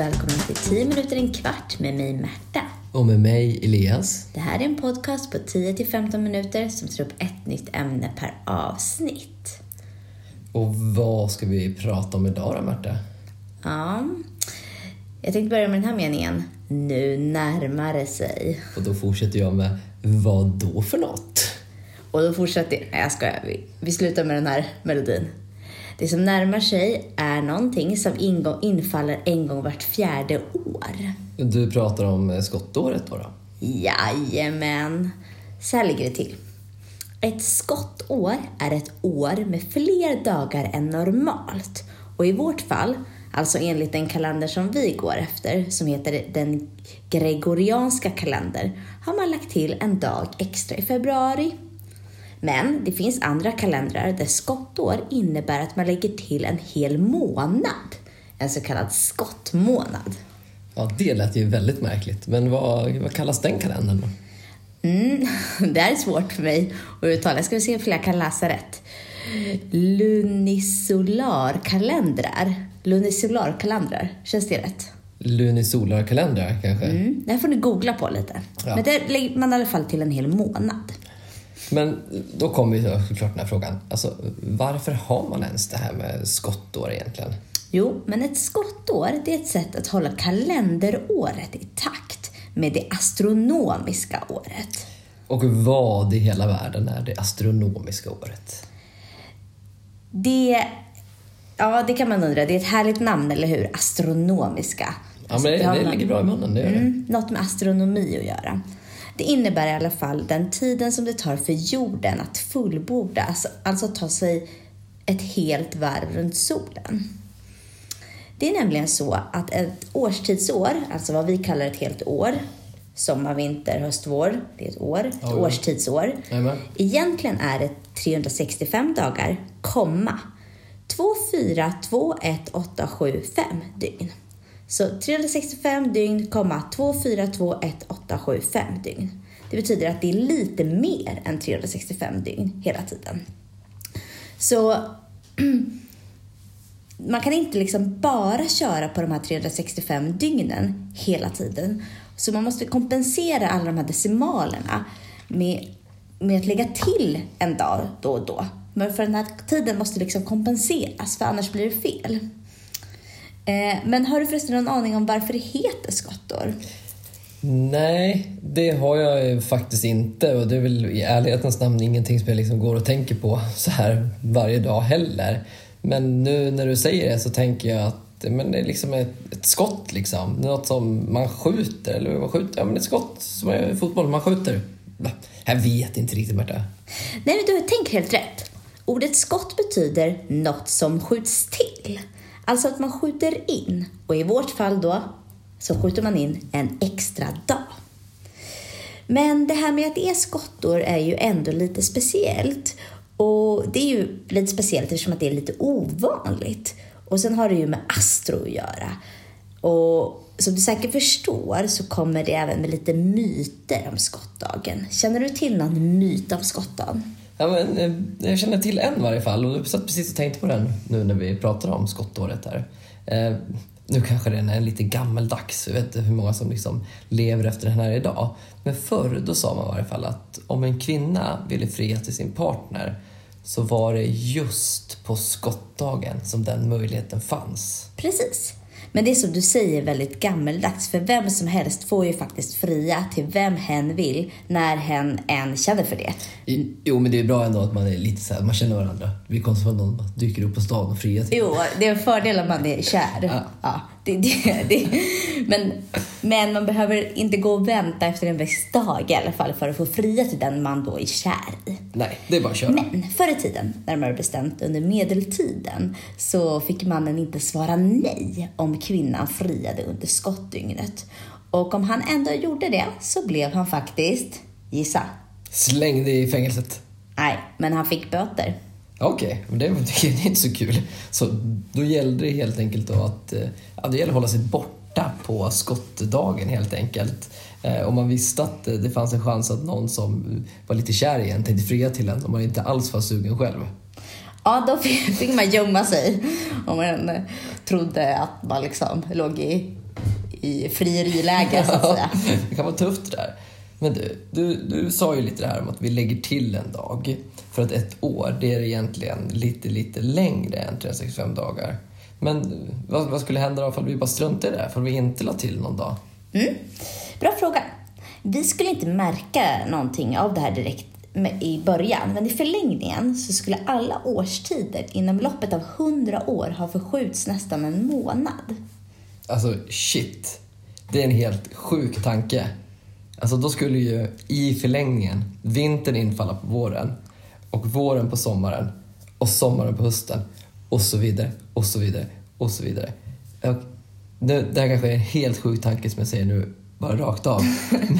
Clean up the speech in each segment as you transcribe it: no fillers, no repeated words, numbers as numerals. välkommen till 10 minuter en kvart med mig Märta. Och med mig Elias. Det här är en podcast på 10-15 minuter som tar upp ett nytt ämne per avsnitt. Och vad ska vi prata om idag då, Märta? Ja, jag tänkte börja med den här meningen. Nu närmar sig. Och då fortsätter jag med, vad då för något? Och då fortsätter jag, vi slutar med den här melodin. Det som närmar sig är någonting som infaller en gång vart fjärde år. Du pratar om skottåret då? Jajamän. Så här ligger det till. Ett skottår är ett år med fler dagar än normalt. Och i vårt fall, alltså enligt den kalender som vi går efter, som heter den gregorianska kalender, har man lagt till en dag extra i februari. Men det finns andra kalendrar där skottår innebär att man lägger till en hel månad. En så kallad skottmånad. Ja, det lät ju väldigt märkligt. Men vad kallas den kalendern då? Det är svårt för mig att uttala. Ska vi se om jag kan läsa rätt. Lunisolarkalendrar. Känns det rätt? Lunisolarkalendrar kanske? Det här får ni googla på lite. Ja. Men där lägger man i alla fall till en hel månad. Men då kommer ju såklart den här frågan. Alltså, varför har man ens det här med skottår egentligen? Jo, men ett skottår, det är ett sätt att hålla kalenderåret i takt med det astronomiska året. Och vad i hela världen är det astronomiska året? Det kan man undra. Det är ett härligt namn, eller hur? Astronomiska. Ja, men det ligger bra i munnen. Det gör det. Något med astronomi att göra. Det innebär i alla fall den tiden som det tar för jorden att fullbordas, alltså ta sig ett helt varv runt solen. Det är nämligen så att ett årstidsår, alltså vad vi kallar ett helt år, sommar, vinter, höst, vår, det är ett år, ett årstidsår. Amen. Egentligen är det 365 dagar, 242185 dygn. Så 365 dygn, 242185 dygn. Det betyder att det är lite mer än 365 dygn hela tiden. Så man kan inte liksom bara köra på de här 365 dygnen hela tiden. Så man måste kompensera alla de här decimalerna med att lägga till en dag då och då. Men för den här tiden måste liksom kompenseras, för annars blir det fel. Men har du förresten någon aning om varför det heter skottår? Nej, det har jag faktiskt inte. Och det är väl i ärlighetens namn ingenting som jag liksom går och tänker på så här varje dag heller. Men nu när du säger det så tänker jag att men det är liksom ett skott. Liksom. Något som man skjuter. Eller man skjuter. Ja, men ett skott som är fotboll man skjuter. Jag vet inte riktigt, Märta. Nej, men du tänker helt rätt. Ordet skott betyder något som skjuts till. Alltså att man skjuter in, och i vårt fall då så skjuter man in en extra dag. Men det här med att det är skottår är ju ändå lite speciellt. Och det är ju lite speciellt eftersom att det är lite ovanligt. Och sen har det ju med astro att göra. Och som du säkert förstår så kommer det även med lite myter om skottdagen. Känner du till någon myt om skottdagen? Ja, men jag känner till en i varje fall, och jag satt precis och tänkte på den nu när vi pratade om skottåret här. Nu kanske den är lite gammaldags, jag vet inte hur många som liksom lever efter den här idag. Men förr då sa man i varje fall att om en kvinna ville fria till sin partner så var det just på skottdagen som den möjligheten fanns. Precis, men det som du säger är väldigt gammaldags, för vem som helst får ju faktiskt fria till vem hen vill när hen än känner för det. Jo, men det är bra ändå att man är lite så här, man känner varandra. Vi kommer från någon dyker upp på stan och fria till. Jo, det är en fördel om man är kär. Ja, det. Men man behöver inte gå och vänta efter en viss dag i alla fall för att få fria till den man då är kär i. Nej, det är bara att köra. Men förr i tiden, närmare bestämt under medeltiden, så fick mannen inte svara nej om kvinnan friade under skottdygnet. Och om han ändå gjorde det så blev han faktiskt, gissa, slängd i fängelset. Nej, men han fick böter. Okej, men det är inte så kul. Så då gällde det helt enkelt då att det gäller att hålla sig borta på skottdagen helt enkelt. Om man visste att det fanns en chans att någon som var lite kär i en tänkte fria till en, om man inte alls var sugen själv. Ja, då fick man gömma sig om man trodde att man liksom låg i i frieriläge så att säga. Ja, det kan vara tufft det där. Men du sa ju lite det här om att vi lägger till en dag. För att ett år, det är egentligen lite längre än 365 dagar. Men vad skulle hända om vi bara struntade i det här? Om vi inte la till någon dag? Mm. Bra fråga. Vi skulle inte märka någonting av det här direkt i början. Men i förlängningen så skulle alla årstider inom loppet av 100 år ha förskjuts nästan en månad. Alltså shit, det är en helt sjuk tanke. Alltså då skulle ju i förlängningen vintern infalla på våren och våren på sommaren och sommaren på hösten och så vidare och så vidare och så vidare. Och nu, det här kanske är en helt sjuk tanke som jag säger nu bara rakt av. Men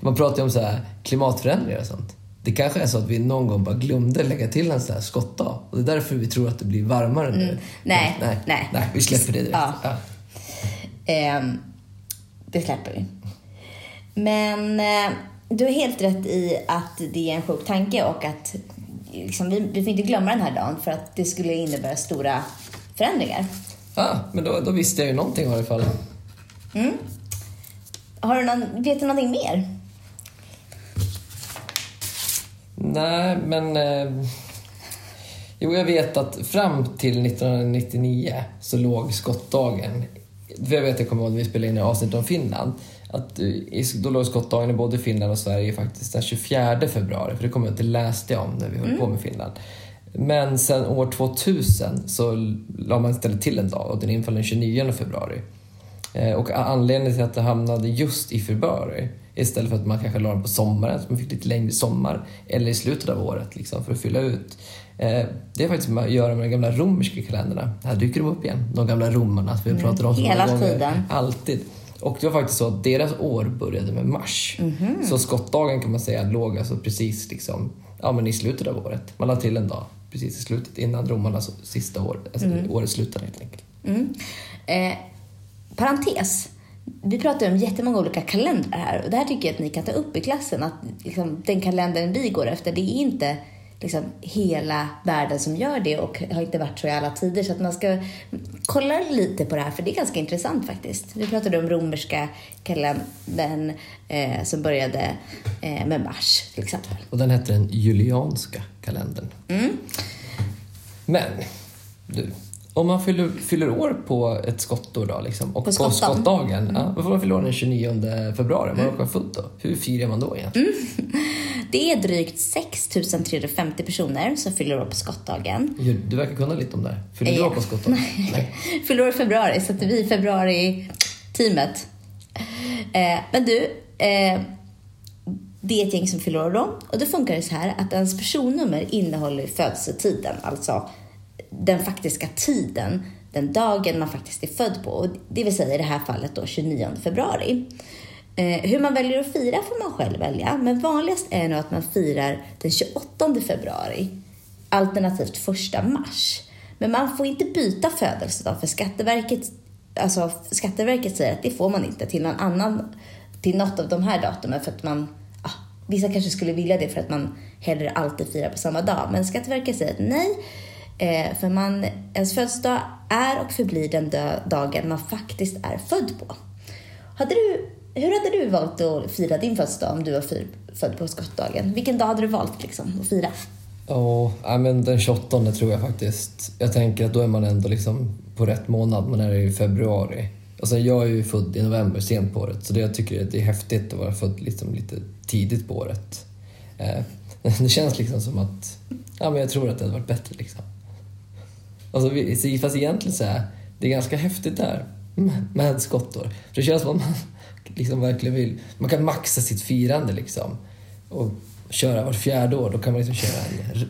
man pratar ju om så här klimatförändringar och sånt. Det kanske är så att vi någon gång bara glömde lägga till en sån här skottdag. Och det är därför vi tror att det blir varmare nu. Mm. Nej, vi släpper det direkt. Ja. Det släpper vi. Men du har helt rätt i att det är en sjuk tanke. Och att liksom, vi får inte glömma den här dagen. För att det skulle innebära stora förändringar. Ja, men då visste jag ju någonting i alla fall. Mm. Vet du någonting mer? Nej, men... Jo, jag vet att fram till 1999 så låg skottdagen... Jag vet, jag kommer ihåg att vi spelade in i avsnitt om Finland. Att då låg skottdagen i både Finland och Sverige faktiskt den 24 februari. För det kommer jag inte läste om när vi höll på med Finland. Men sen år 2000 så la man istället till en dag och den inföll den 29 februari. Och anledningen till att det hamnade just i februari istället för att man kanske la den på sommaren så man fick lite längre sommar eller i slutet av året liksom, för att fylla ut. Det är faktiskt som att göra med de gamla romerska kalendrarna. Här dyker de upp igen, de gamla romarna vi pratar om hela tiden. Alltid. Och det var faktiskt så att deras år började med mars. Mm-hmm. Så skottdagen kan man säga låg alltså precis liksom, ja, men i slutet av året. Man la till en dag precis i slutet innan romarnas sista år, alltså året slutade helt enkelt. Mm. Parentes. Vi pratar om jättemånga olika kalendrar här. Och det här tycker jag att ni kan ta upp i klassen. Att liksom, den kalendern vi går efter, det är inte liksom, hela världen som gör det. Och har inte varit så i alla tider. Så att man ska kolla lite på det här. För det är ganska intressant faktiskt. Vi pratade om romerska kalendern som började med mars till exempel. Och den heter den julianska kalendern. Mm. Men du... Om man fyller år på ett skottår då, liksom, och på skottdagen. Ja, varför man fyller år den 29 februari? Man råkar fullt då. Hur firar man då egentligen? Mm. Det är drygt 6 350 personer som fyller år på skottdagen. Du verkar kunna lite om det här. Fyller du år på skottdagen? Nej. Fyller år i februari, så att vi är i februari-teamet. Men du... Det är ett gäng som fyller år då. Och det funkar det så här att ens personnummer innehåller födelsetiden. Alltså... den faktiska tiden, den dagen man faktiskt är född på, det vill säga i det här fallet då 29 februari. Hur man väljer att fira får man själv välja, men vanligast är nog att man firar den 28 februari, alternativt 1 mars. Men man får inte byta födelsedag, för Skatteverket säger att det får man inte till någon annan, till något av de här datumen, för att man... vissa kanske skulle vilja det för att man hellre alltid firar på samma dag, men Skatteverket säger att nej. För ens födelsedag är och förblir den dagen man faktiskt är född på. Hur hade du valt att fira din födelsedag om du var född på skottdagen? Vilken dag hade du valt liksom, att fira? Men den 28 tror jag faktiskt. Jag tänker att då är man ändå liksom på rätt månad. Man är i februari. Alltså jag är ju född i november, sent på året. Så det jag tycker att det är häftigt att vara född liksom lite tidigt på året. Det känns liksom som att... men jag tror att det hade varit bättre liksom. Alltså, fast egentligen så här, det är ganska häftigt där med skottår. För det känns som att man liksom verkligen vill. Man kan maxa sitt firande liksom. Och köra vart fjärde år. Då kan man liksom köra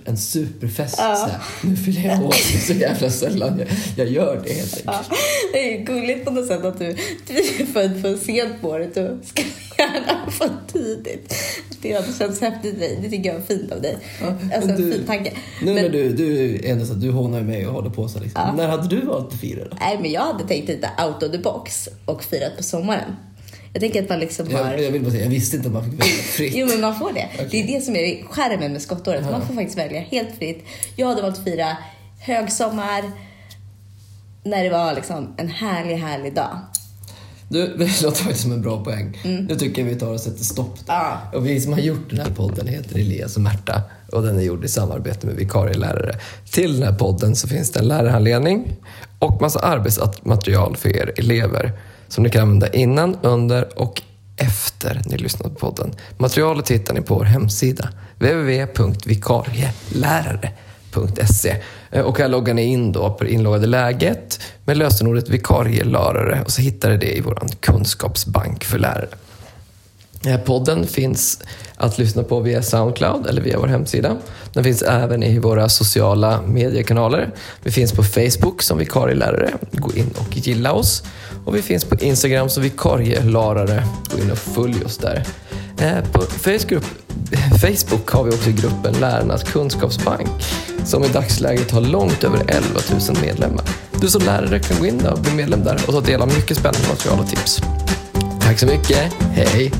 en superfest. Ja. Så här. Nu fyller jag år så jävla sällan. Jag gör det helt enkelt. Ja. Det är ju gulligt på något sätt att du är född för sent på året. Du ska gärna få tidigt. Det känns häftigt dig. Det tycker jag är fint av dig. Ja, alltså en fin tanke. Nu när du är ändå så att du hånar mig och håller på så liksom. Ja. När hade du valt att fira då? Nej, men jag hade tänkt lite out of the box och firat på sommaren. Jag tänker att man liksom har... Jag vill bara säga, jag visste inte att man fick välja fritt. Jo, men man får det. Okay. Det är det som är skärmen med skottåret. Man får faktiskt välja helt fritt. Jag hade valt att fira högsommar när det var liksom en härlig dag. Du, det låter faktiskt som en bra poäng. Nu tycker jag vi tar och sätter stopp där. Och vi som har gjort den här podden heter Elias och Märta. Och den är gjord i samarbete med vikarielärare. Till den här podden så finns det en lärarhandledning och massa arbetsmaterial för er elever som ni kan använda innan, under och efter ni lyssnat på podden. Materialet hittar ni på vår hemsida www.vikarielärare.se. Och här loggar ni in då på det inloggade läget med lösenordet vikarielärare och så hittar ni det i vår kunskapsbank för lärare. Den här podden finns att lyssna på via Soundcloud eller via vår hemsida. Den finns även i våra sociala mediekanaler. Vi finns på Facebook som vikarielärare. Gå in och gilla oss. Och vi finns på Instagram som vikarielärare. Gå in och följ oss där. På Facebook har vi också gruppen Lärarnas kunskapsbank som i dagsläget har långt över 11 000 medlemmar. Du som lärare kan gå in och bli medlem där och ta del av mycket spännande material och tips. Tack så mycket. Hej!